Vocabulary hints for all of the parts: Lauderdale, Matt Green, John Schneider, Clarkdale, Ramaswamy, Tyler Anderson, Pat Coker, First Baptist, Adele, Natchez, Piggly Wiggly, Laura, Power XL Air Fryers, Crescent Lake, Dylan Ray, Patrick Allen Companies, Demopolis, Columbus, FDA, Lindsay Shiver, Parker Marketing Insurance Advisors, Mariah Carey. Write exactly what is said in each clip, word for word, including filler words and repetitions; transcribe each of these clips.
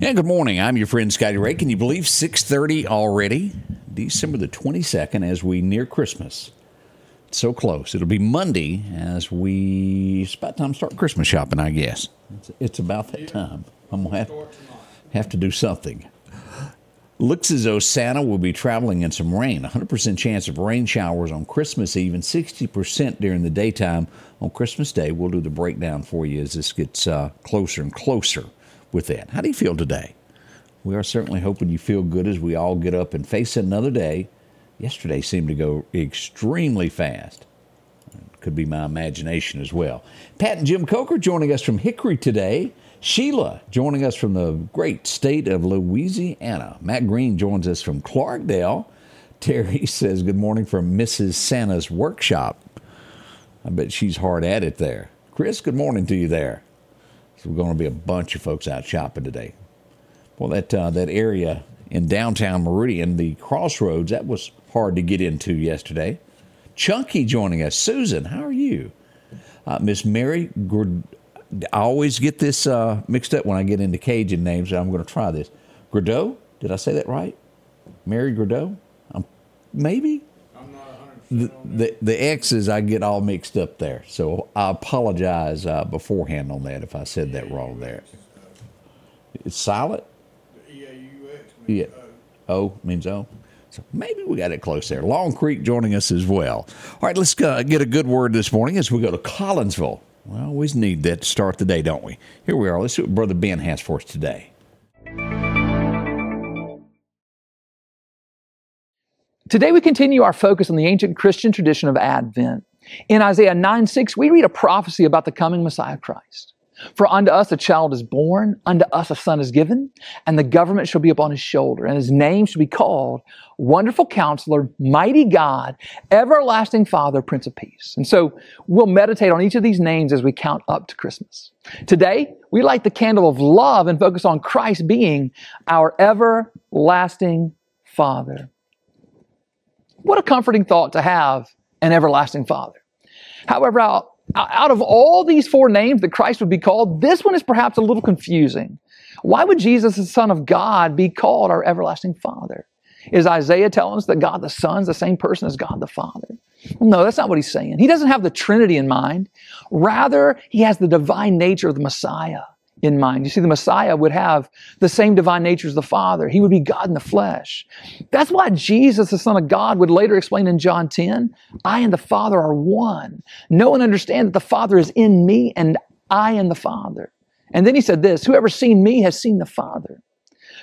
Yeah, good morning. I'm your friend Scotty Ray. Can you believe six thirty already? December the twenty-second as we near Christmas. It's so close. It'll be Monday as we, it's about time to start Christmas shopping, I guess. It's, it's about that time. I'm going to have, have to do something. Looks as though Santa will be traveling in some rain. one hundred percent chance of rain showers on Christmas Eve and sixty percent during the daytime on Christmas Day. We'll do the breakdown for you as this gets uh, closer and closer. With that, how do you feel today? We are certainly hoping you feel good as we all get up and face another day. Yesterday seemed to go extremely fast. It could be my imagination as well. Pat and Jim Coker joining us from Hickory today. Sheila joining us from the great state of Louisiana. Matt Green joins us from Clarkdale. Terry says, good morning from Missus Santa's workshop. I bet she's hard at it there. Chris, good morning to you there. So we're going to be a bunch of folks out shopping today. Well, that uh, that area in downtown Meridian, the crossroads, that was hard to get into yesterday. Chunky joining us. Susan, how are you? Uh, Miss Mary Grudeau. I always get this uh, mixed up when I get into Cajun names. I'm going to try this. Grudeau? Did I say that right? Mary Grudeau? Um, maybe? I'm not one hundred percent the, on the, the X's I get all mixed up there. So I apologize uh, beforehand on that if I said that wrong there. It's silent? E A U X means O. Yeah. O means O. So maybe we got it close there. Long Creek joining us as well. All right, let's uh, get a good word this morning as we go to Collinsville. We always need that to start the day, don't we? Here we are. Let's see what Brother Ben has for us today. Today we continue our focus on the ancient Christian tradition of Advent. In Isaiah nine six, we read a prophecy about the coming Messiah Christ. For unto us a child is born, unto us a son is given, and the government shall be upon his shoulder, and his name shall be called Wonderful Counselor, Mighty God, Everlasting Father, Prince of Peace. And so we'll meditate on each of these names as we count up to Christmas. Today, we light the candle of love and focus on Christ being our everlasting Father. What a comforting thought to have an everlasting Father. However, I'll Out of all these four names that Christ would be called, this one is perhaps a little confusing. Why would Jesus, the Son of God, be called our everlasting Father? Is Isaiah telling us that God the Son is the same person as God the Father? No, that's not what he's saying. He doesn't have the Trinity in mind. Rather, he has the divine nature of the Messiah in mind. You see, the Messiah would have the same divine nature as the Father. He would be God in the flesh. That's why Jesus, the Son of God, would later explain in John ten, I and the Father are one. No one understands that the Father is in me and I and the Father. And then he said this, whoever's seen me has seen the Father.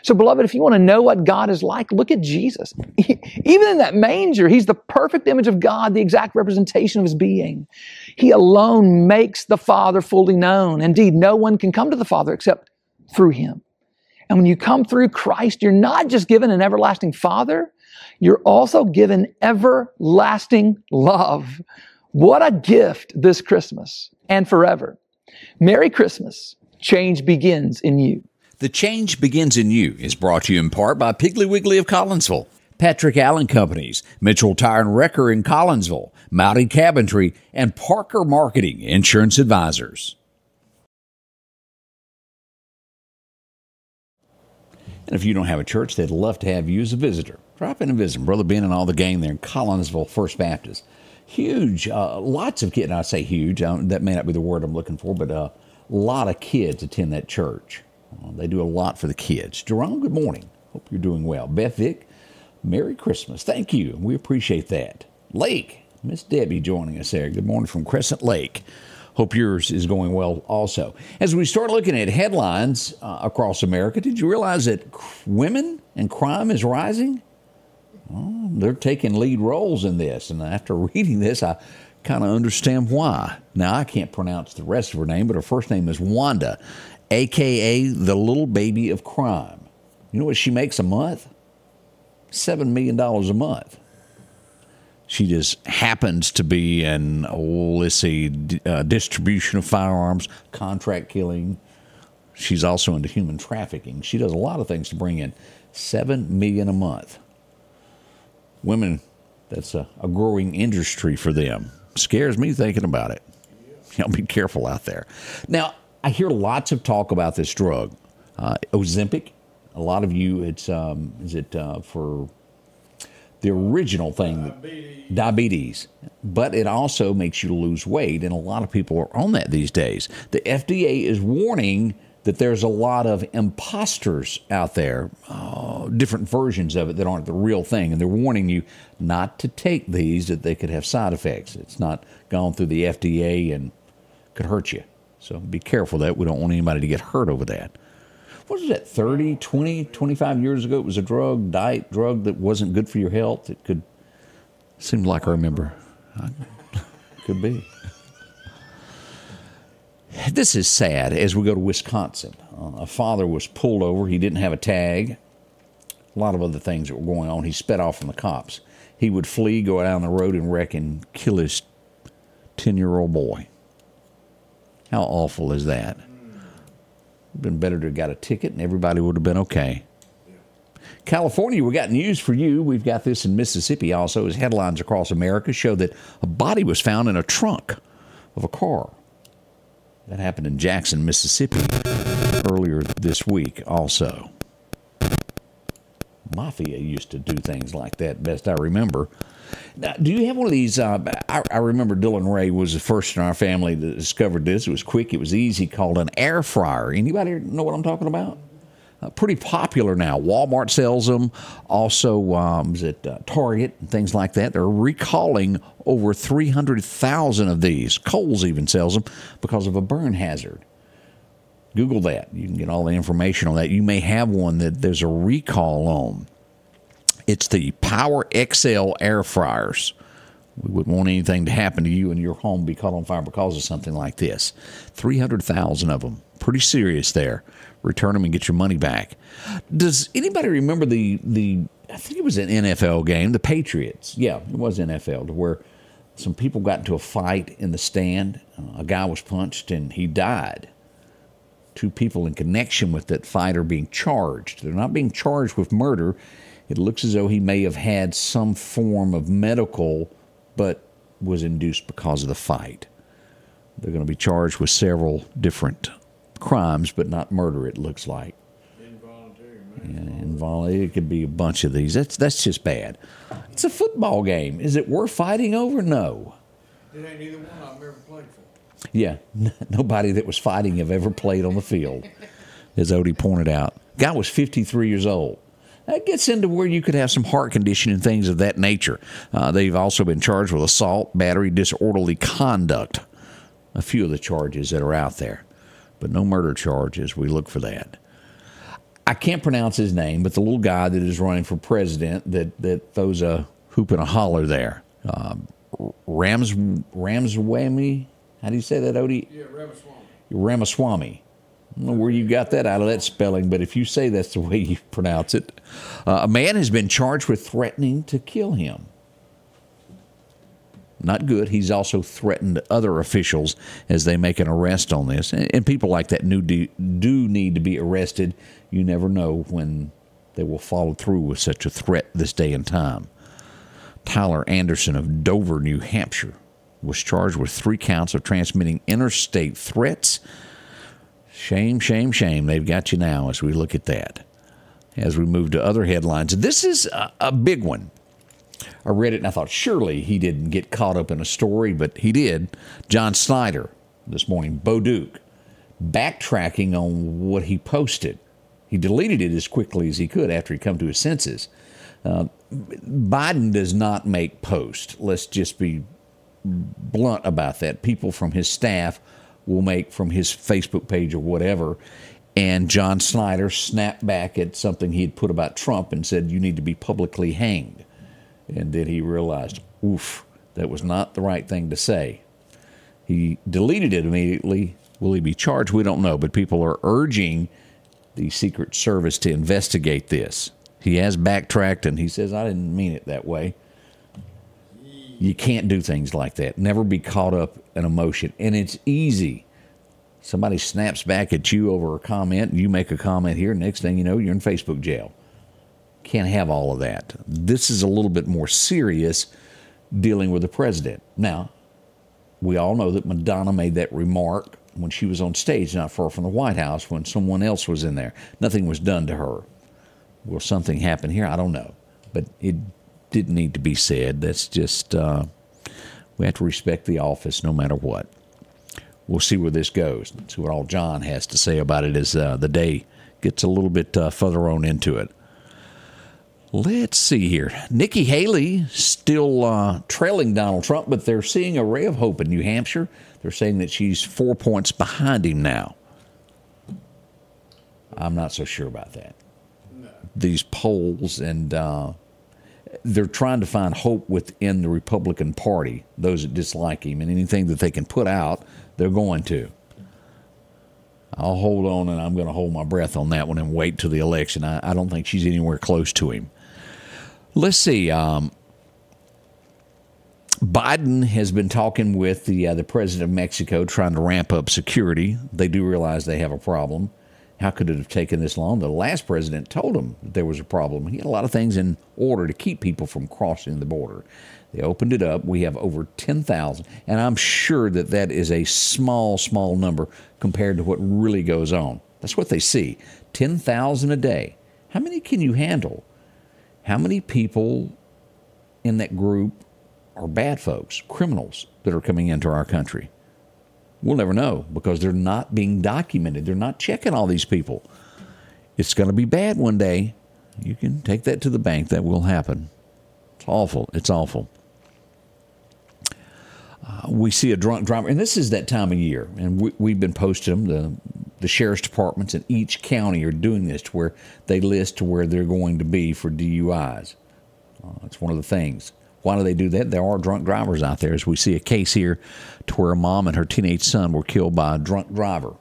So, beloved, if you want to know what God is like, look at Jesus. He, even in that manger, he's the perfect image of God, the exact representation of his being. He alone makes the Father fully known. Indeed, no one can come to the Father except through him. And when you come through Christ, you're not just given an everlasting Father, you're also given everlasting love. What a gift this Christmas and forever. Merry Christmas. Change begins in you. The Change Begins in You is brought to you in part by Piggly Wiggly of Collinsville, Patrick Allen Companies, Mitchell Tire and Wrecker in Collinsville, Mounting Cabinetry, and Parker Marketing Insurance Advisors. And if you don't have a church, they'd love to have you as a visitor. Drop in and visit Brother Ben and all the gang there in Collinsville, First Baptist. Huge, uh, lots of kids. I say huge, um, that may not be the word I'm looking for, but a uh, lot of kids attend that church. Well, they do a lot for the kids. Jerome, good morning. Hope you're doing well. Beth Vick, Merry Christmas. Thank you. We appreciate that. Lake, Miss Debbie joining us there. Good morning from Crescent Lake. Hope yours is going well also. As we start looking at headlines uh, across America, did you realize that c- women and crime is rising? Well, they're taking lead roles in this. And after reading this, I kind of understand why. Now, I can't pronounce the rest of her name, but her first name is Wanda, A K A the little baby of crime. You know what she makes a month? seven million dollars a month. She just happens to be in, oh, let's see, uh, distribution of firearms, contract killing. She's also into human trafficking. She does a lot of things to bring in seven million dollars a month. Women, that's a, a growing industry for them. Scares me thinking about it. Y'all be careful out there. Now, I hear lots of talk about this drug. Uh, Ozempic, a lot of you, it's um, is it uh, for the original thing, diabetes. diabetes, but it also makes you lose weight, and a lot of people are on that these days. The F D A is warning that there's a lot of imposters out there, oh, different versions of it that aren't the real thing, and they're warning you not to take these, that they could have side effects. It's not gone through the F D A and could hurt you. So be careful that we don't want anybody to get hurt over that. What was that, thirty, twenty, twenty-five years ago? It was a drug, diet drug that wasn't good for your health. It could, seemed like I remember. I, could be. This is sad as we go to Wisconsin. Uh, a father was pulled over. He didn't have a tag. A lot of other things that were going on. He sped off from the cops. He would flee, go down the road and wreck and kill his ten-year-old boy. How awful is that? Been better to have got a ticket and everybody would have been okay. Yeah. California, we got news for you. We've got this in Mississippi also, as headlines across America show that a body was found in a trunk of a car. That happened in Jackson, Mississippi earlier this week also. Mafia used to do things like that, best I remember. Now, do you have one of these? Uh, I, I remember Dylan Ray was the first in our family that discovered this. It was quick. It was easy, called an air fryer. Anybody know what I'm talking about? Uh, pretty popular now. Walmart sells them. Also, um, is it uh, Target and things like that? They're recalling over three hundred thousand of these. Kohl's even sells them because of a burn hazard. Google that. You can get all the information on that. You may have one that there's a recall on. It's the Power X L Air Fryers. We wouldn't want anything to happen to you in your home, be caught on fire because of something like this. three hundred thousand of them. Pretty serious there. Return them and get your money back. Does anybody remember the, the I think it was an N F L game, the Patriots. Yeah, it was N F L, to where some people got into a fight in the stand. Uh, a guy was punched and he died. Two people in connection with that fight are being charged. They're not being charged with murder. It looks as though he may have had some form of medical, but was induced because of the fight. They're going to be charged with several different crimes, but not murder, it looks like. Involuntary manslaughter. Involuntary. It could be a bunch of these. That's that's just bad. It's a football game. Is it worth fighting over? No. It ain't either one I've ever played for. Yeah. N- nobody that was fighting have ever played on the field, as Odie pointed out. Guy was fifty-three years old. That gets into where you could have some heart condition and things of that nature. Uh, they've also been charged with assault, battery, disorderly conduct. A few of the charges that are out there. But no murder charges. We look for that. I can't pronounce his name, but the little guy that is running for president that, that throws a hoop and a holler there. Um, Rams, Ramaswamy? How do you say that, Odie? Yeah, Ramaswamy. Ramaswamy. I don't know where you got that out of that spelling, but if you say that's the way you pronounce it. Uh, a man has been charged with threatening to kill him. Not good. He's also threatened other officials as they make an arrest on this. And, and people like that new do, do need to be arrested. You never know when they will follow through with such a threat this day and time. Tyler Anderson of Dover, New Hampshire, was charged with three counts of transmitting interstate threats. Shame, shame, shame. They've got you now as we look at that. As we move to other headlines, this is a, a big one. I read it and I thought, surely he didn't get caught up in a story, but he did. John Schneider this morning, Bo Duke, backtracking on what he posted. He deleted it as quickly as he could after he come to his senses. Uh, Biden does not make posts. Let's just be blunt about that. People from his staff will make from his Facebook page or whatever. And John Schneider snapped back at something he had put about Trump and said, you need to be publicly hanged. And then he realized, oof, that was not the right thing to say. He deleted it immediately. Will he be charged? We don't know. But people are urging the Secret Service to investigate this. He has backtracked and he says, I didn't mean it that way. You can't do things like that. Never be caught up in emotion. And it's easy. Somebody snaps back at you over a comment. You make a comment here. Next thing you know, you're in Facebook jail. Can't have all of that. This is a little bit more serious dealing with the president. Now, we all know that Madonna made that remark when she was on stage not far from the White House when someone else was in there. Nothing was done to her. Will something happen here? I don't know. But it didn't need to be said. That's just, uh, we have to respect the office no matter what. We'll see where this goes. Let's see what all John has to say about it as uh, the day gets a little bit uh, further on into it. Let's see here. Nikki Haley still uh, trailing Donald Trump, but they're seeing a ray of hope in New Hampshire. They're saying that she's four points behind him now. I'm not so sure about that. No. These polls, and uh, they're trying to find hope within the Republican Party, those that dislike him, and anything that they can put out, they're going to. I'll hold on, and I'm going to hold my breath on that one and wait till the election. I, I don't think she's anywhere close to him. Let's see. Um, Biden has been talking with the uh, the president of Mexico, trying to ramp up security. They do realize they have a problem. How could it have taken this long? The last president told them that there was a problem. He had a lot of things in order to keep people from crossing the border. They opened it up. We have over ten thousand, and I'm sure that that is a small, small number compared to what really goes on. That's what they see, ten thousand a day. How many can you handle? How many people in that group are bad folks, criminals that are coming into our country? We'll never know because they're not being documented. They're not checking all these people. It's going to be bad one day. You can take that to the bank. That will happen. It's awful. It's awful. Uh, we see a drunk driver, and this is that time of year, and we, we've been posting them. The, the sheriff's departments in each county are doing this to where they list to where they're going to be for D U Is. Uh, it's one of the things. Why do they do that? There are drunk drivers out there. As we see a case here to where a mom and her teenage son were killed by a drunk driver.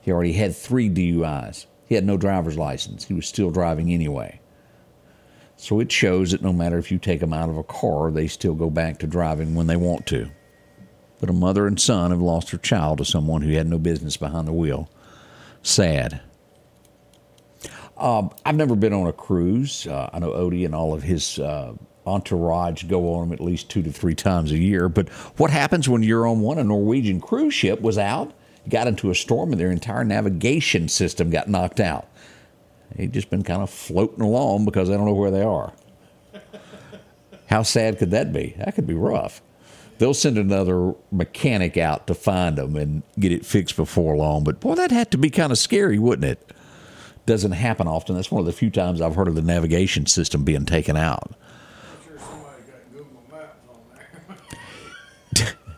He already had three D U Is. He had no driver's license. He was still driving anyway. So it shows that no matter if you take them out of a car, they still go back to driving when they want to. But a mother and son have lost their child to someone who had no business behind the wheel. Sad. Um, I've never been on a cruise. Uh, I know Odie and all of his... Uh, entourage go on them at least two to three times a year. But what happens when you're on one? A Norwegian cruise ship was out, got into a storm, and their entire navigation system got knocked out. They've just been kind of floating along because they don't know where they are. How sad could that be? That could be rough. They'll send another mechanic out to find them and get it fixed before long. But boy, that had to be kind of scary, wouldn't it? Doesn't happen often. That's one of the few times I've heard of the navigation system being taken out.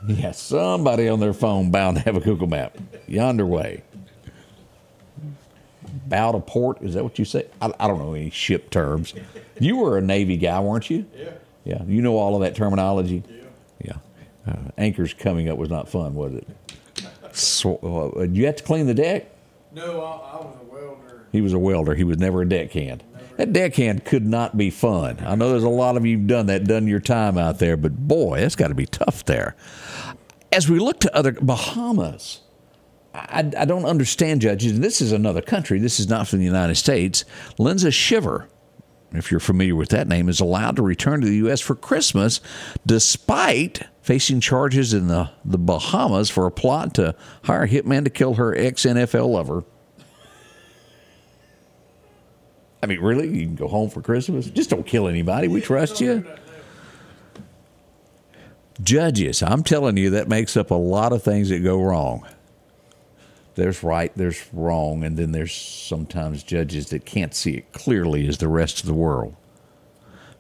Yeah, somebody on their phone bound to have a Google map. Yonder way. Bow to port, is that what you say? I, I don't know any ship terms. You were a Navy guy, weren't you? Yeah. Yeah, you know all of that terminology? Yeah. Yeah. Uh, anchors coming up was not fun, was it? So, uh, did you have to clean the deck? No, I, I was a welder. He was a welder. He was never a deckhand. Never. That deckhand could not be fun. I know there's a lot of you who've done that, done your time out there, but boy, that's got to be tough there. As we look to other Bahamas, I, I don't understand judges. And this is another country. This is not from the United States. Lindsay Shiver, if you're familiar with that name, is allowed to return to the U S for Christmas despite facing charges in the, the Bahamas for a plot to hire a hitman to kill her ex-N F L lover. I mean, really? You can go home for Christmas? Just don't kill anybody. We trust you. Judges, I'm telling you, that makes up a lot of things that go wrong. There's right, there's wrong, and then there's sometimes judges that can't see it clearly as the rest of the world.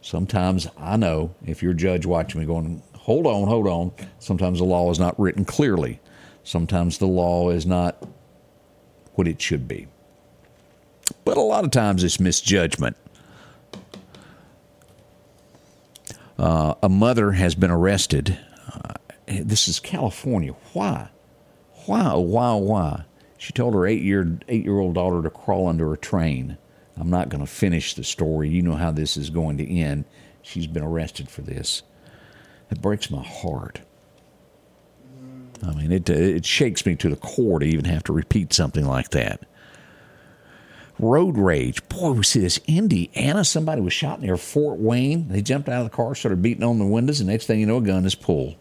Sometimes, I know, if you're a judge watching me going, hold on, hold on, sometimes the law is not written clearly. Sometimes the law is not what it should be. But a lot of times it's misjudgment. Uh, a mother has been arrested. Uh, this is California. Why? Why, why, why? She told her eight-year, eight-year-old daughter to crawl under a train. I'm not going to finish the story. You know how this is going to end. She's been arrested for this. It breaks my heart. I mean, it, it shakes me to the core to even have to repeat something like that. Road rage. Boy, we see this. Indiana, somebody was shot near Fort Wayne. They jumped out of the car, started beating on the windows, and next thing you know, a gun is pulled.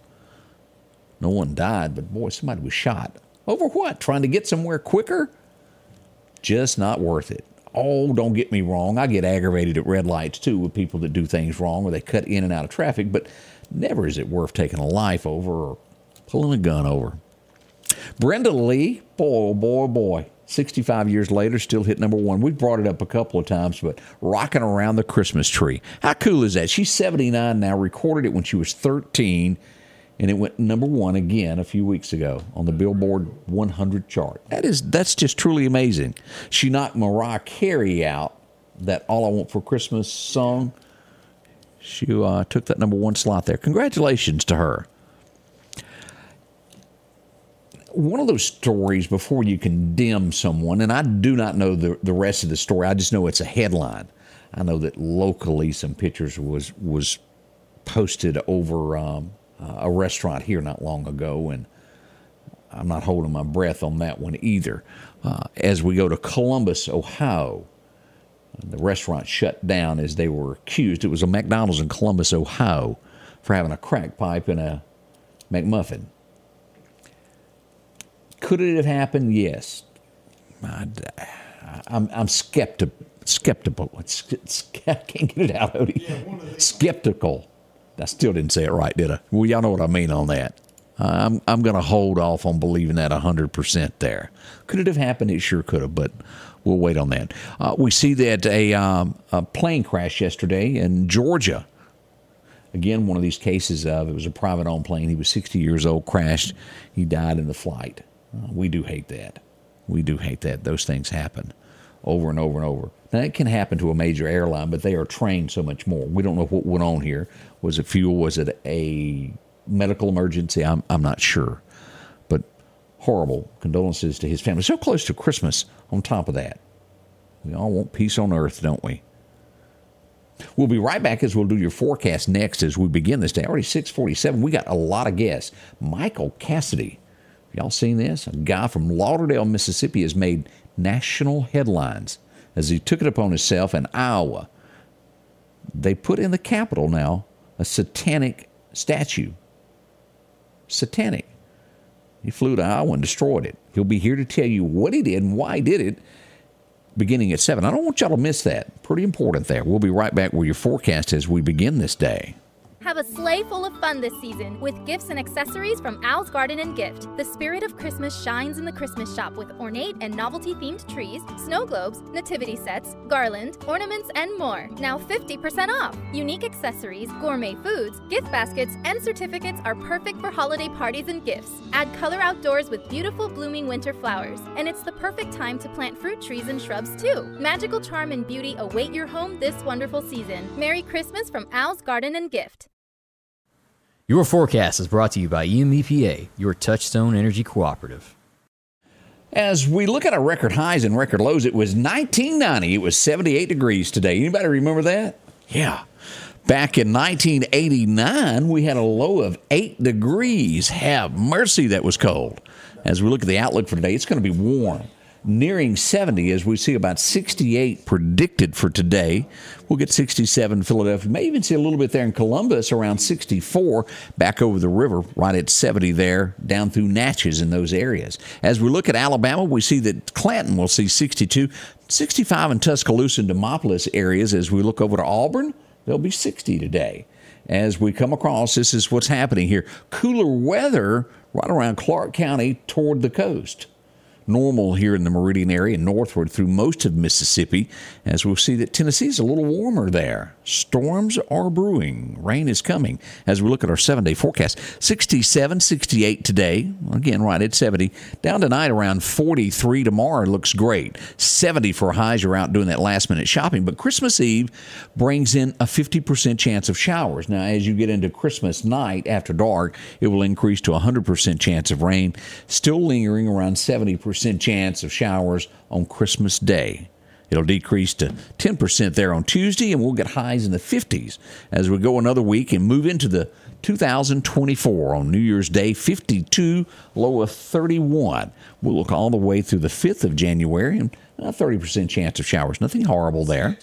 No one died, but boy, somebody was shot. Over what? Trying to get somewhere quicker? Just not worth it. Oh, don't get me wrong. I get aggravated at red lights, too, with people that do things wrong or they cut in and out of traffic. But never is it worth taking a life over or pulling a gun over. Brenda Lee, boy, boy, boy, sixty-five years later, still hit number one. We've brought it up a couple of times, but Rocking Around the Christmas Tree. How cool is that? She's seventy-nine now, recorded it when she was thirteen, and it went number one again a few weeks ago on the Billboard one hundred chart. That is, that's just truly amazing. She knocked Mariah Carey out, that All I Want for Christmas song. She uh, took that number one slot there. Congratulations to her. One of those stories before you condemn someone, and I do not know the, the rest of the story. I just know it's a headline. I know that locally some pictures was was posted over um, uh, a restaurant here not long ago, and I'm not holding my breath on that one either. Uh, as we go to Columbus, Ohio, the restaurant shut down as they were accused. It was a McDonald's in Columbus, Ohio, for having a crack pipe and a McMuffin. Could it have happened? Yes. I, I'm, I'm skepti- skeptical. Skeptical. I can't get it out, Odie. Yeah, skeptical. I still didn't say it right, did I? Well, y'all know what I mean on that. Uh, I'm I'm going to hold off on believing that one hundred percent there. Could it have happened? It sure could have, but we'll wait on that. Uh, we see that a, um, a plane crash yesterday in Georgia. Again, one of these cases of it was a private-owned plane. He was sixty years old, crashed. He died in the flight. We do hate that. We do hate that. Those things happen over and over and over. Now, it can happen to a major airline, but they are trained so much more. We don't know what went on here. Was it fuel? Was it a medical emergency? I'm I'm not sure. But horrible. Condolences to his family. So close to Christmas on top of that. We all want peace on earth, don't we? We'll be right back as we'll do your forecast next as we begin this day. Already six forty-seven. We got a lot of guests. Michael Cassidy. Y'all seen this? A guy from Lauderdale, Mississippi has made national headlines as he took it upon himself in Iowa. They put in the Capitol now a satanic statue. Satanic. He flew to Iowa and destroyed it. He'll be here to tell you what he did and why he did it beginning at seven. I don't want y'all to miss that. Pretty important there. We'll be right back with your forecast as we begin this day. Have a sleigh full of fun this season with gifts and accessories from Al's Garden and Gift. The spirit of Christmas shines in the Christmas shop with ornate and novelty-themed trees, snow globes, nativity sets, garland, ornaments, and more. Now fifty percent off! Unique accessories, gourmet foods, gift baskets, and certificates are perfect for holiday parties and gifts. Add color outdoors with beautiful blooming winter flowers. And it's the perfect time to plant fruit trees and shrubs too. Magical charm and beauty await your home this wonderful season. Merry Christmas from Al's Garden and Gift. Your forecast is brought to you by E M E P A, your Touchstone Energy Cooperative. As we look at our record highs and record lows, it was nineteen ninety. It was seventy-eight degrees today. Anybody remember that? Yeah. Back in nineteen eighty-nine, we had a low of eight degrees. Have mercy, that was cold. As we look at the outlook for today, it's going to be warm. Nearing seventy, as we see about sixty-eight predicted for today. We'll get sixty-seven in Philadelphia. May even see a little bit there in Columbus, around sixty-four, back over the river, right at seventy there, down through Natchez in those areas. As we look at Alabama, we see that Clanton will see sixty-two, sixty-five in Tuscaloosa and Demopolis areas. As we look over to Auburn, there'll be sixty today. As we come across, this is what's happening here. Cooler weather right around Clark County toward the coast. Normal here in the Meridian area and northward through most of Mississippi, as we'll see that Tennessee's a little warmer there. Storms are brewing. Rain is coming. As we look at our seven-day forecast, sixty-seven, sixty-eight today. Again, right at seventy. Down tonight around forty-three tomorrow. Looks great. seventy for highs. You're out doing that last-minute shopping. But Christmas Eve brings in a fifty percent chance of showers. Now, as you get into Christmas night after dark, it will increase to one hundred percent chance of rain. Still lingering around seventy percent chance of showers on Christmas Day. It'll decrease to ten percent there on Tuesday, and we'll get highs in the fifties as we go another week and move into the two thousand twenty-four on New Year's Day, fifty-two, low of thirty-one. We'll look all the way through the fifth of January, and a thirty percent chance of showers. Nothing horrible there.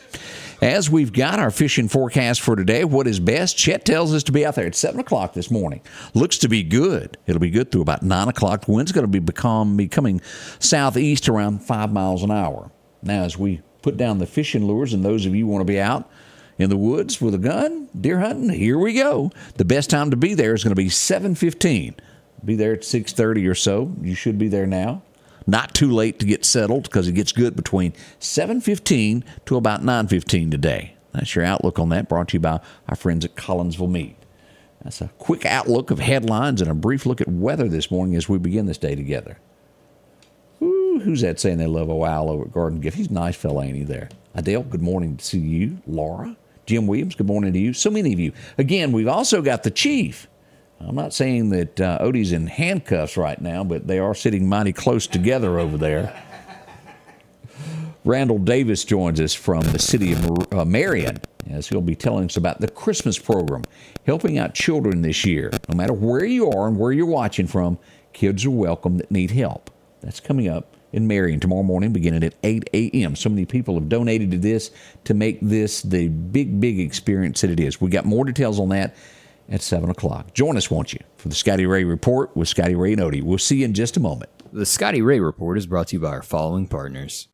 As we've got our fishing forecast for today, what is best? Chet tells us to be out there at seven o'clock this morning. Looks to be good. It'll be good through about nine o'clock. The wind's going to be become, becoming southeast around five miles an hour. Now, as we put down the fishing lures, and those of you who want to be out in the woods with a gun, deer hunting, here we go. The best time to be there is going to be seven fifteen. Be there at six thirty or so. You should be there now. Not too late to get settled, because it gets good between seven fifteen to about nine fifteen today. That's your outlook on that, brought to you by our friends at Collinsville Meat. That's a quick outlook of headlines and a brief look at weather this morning as we begin this day together. Ooh, who's that saying they love a while over at Garden Gift? He's a nice fella, ain't he there? Adele, good morning to you. Laura, Jim Williams, good morning to you. So many of you. Again, we've also got the chief. I'm not saying that uh, Odie's in handcuffs right now, but they are sitting mighty close together over there. Randall Davis joins us from the city of uh, Marion, as he'll be telling us about the Christmas program, helping out children this year. No matter where you are and where you're watching from, kids are welcome that need help. That's coming up in Marion tomorrow morning, beginning at eight a.m. So many people have donated to this to make this the big, big experience that it is. We got more details on that at seven o'clock. Join us, won't you, for the Scotty Ray Report with Scotty Ray and Odie. We'll see you in just a moment. The Scotty Ray Report is brought to you by our following partners.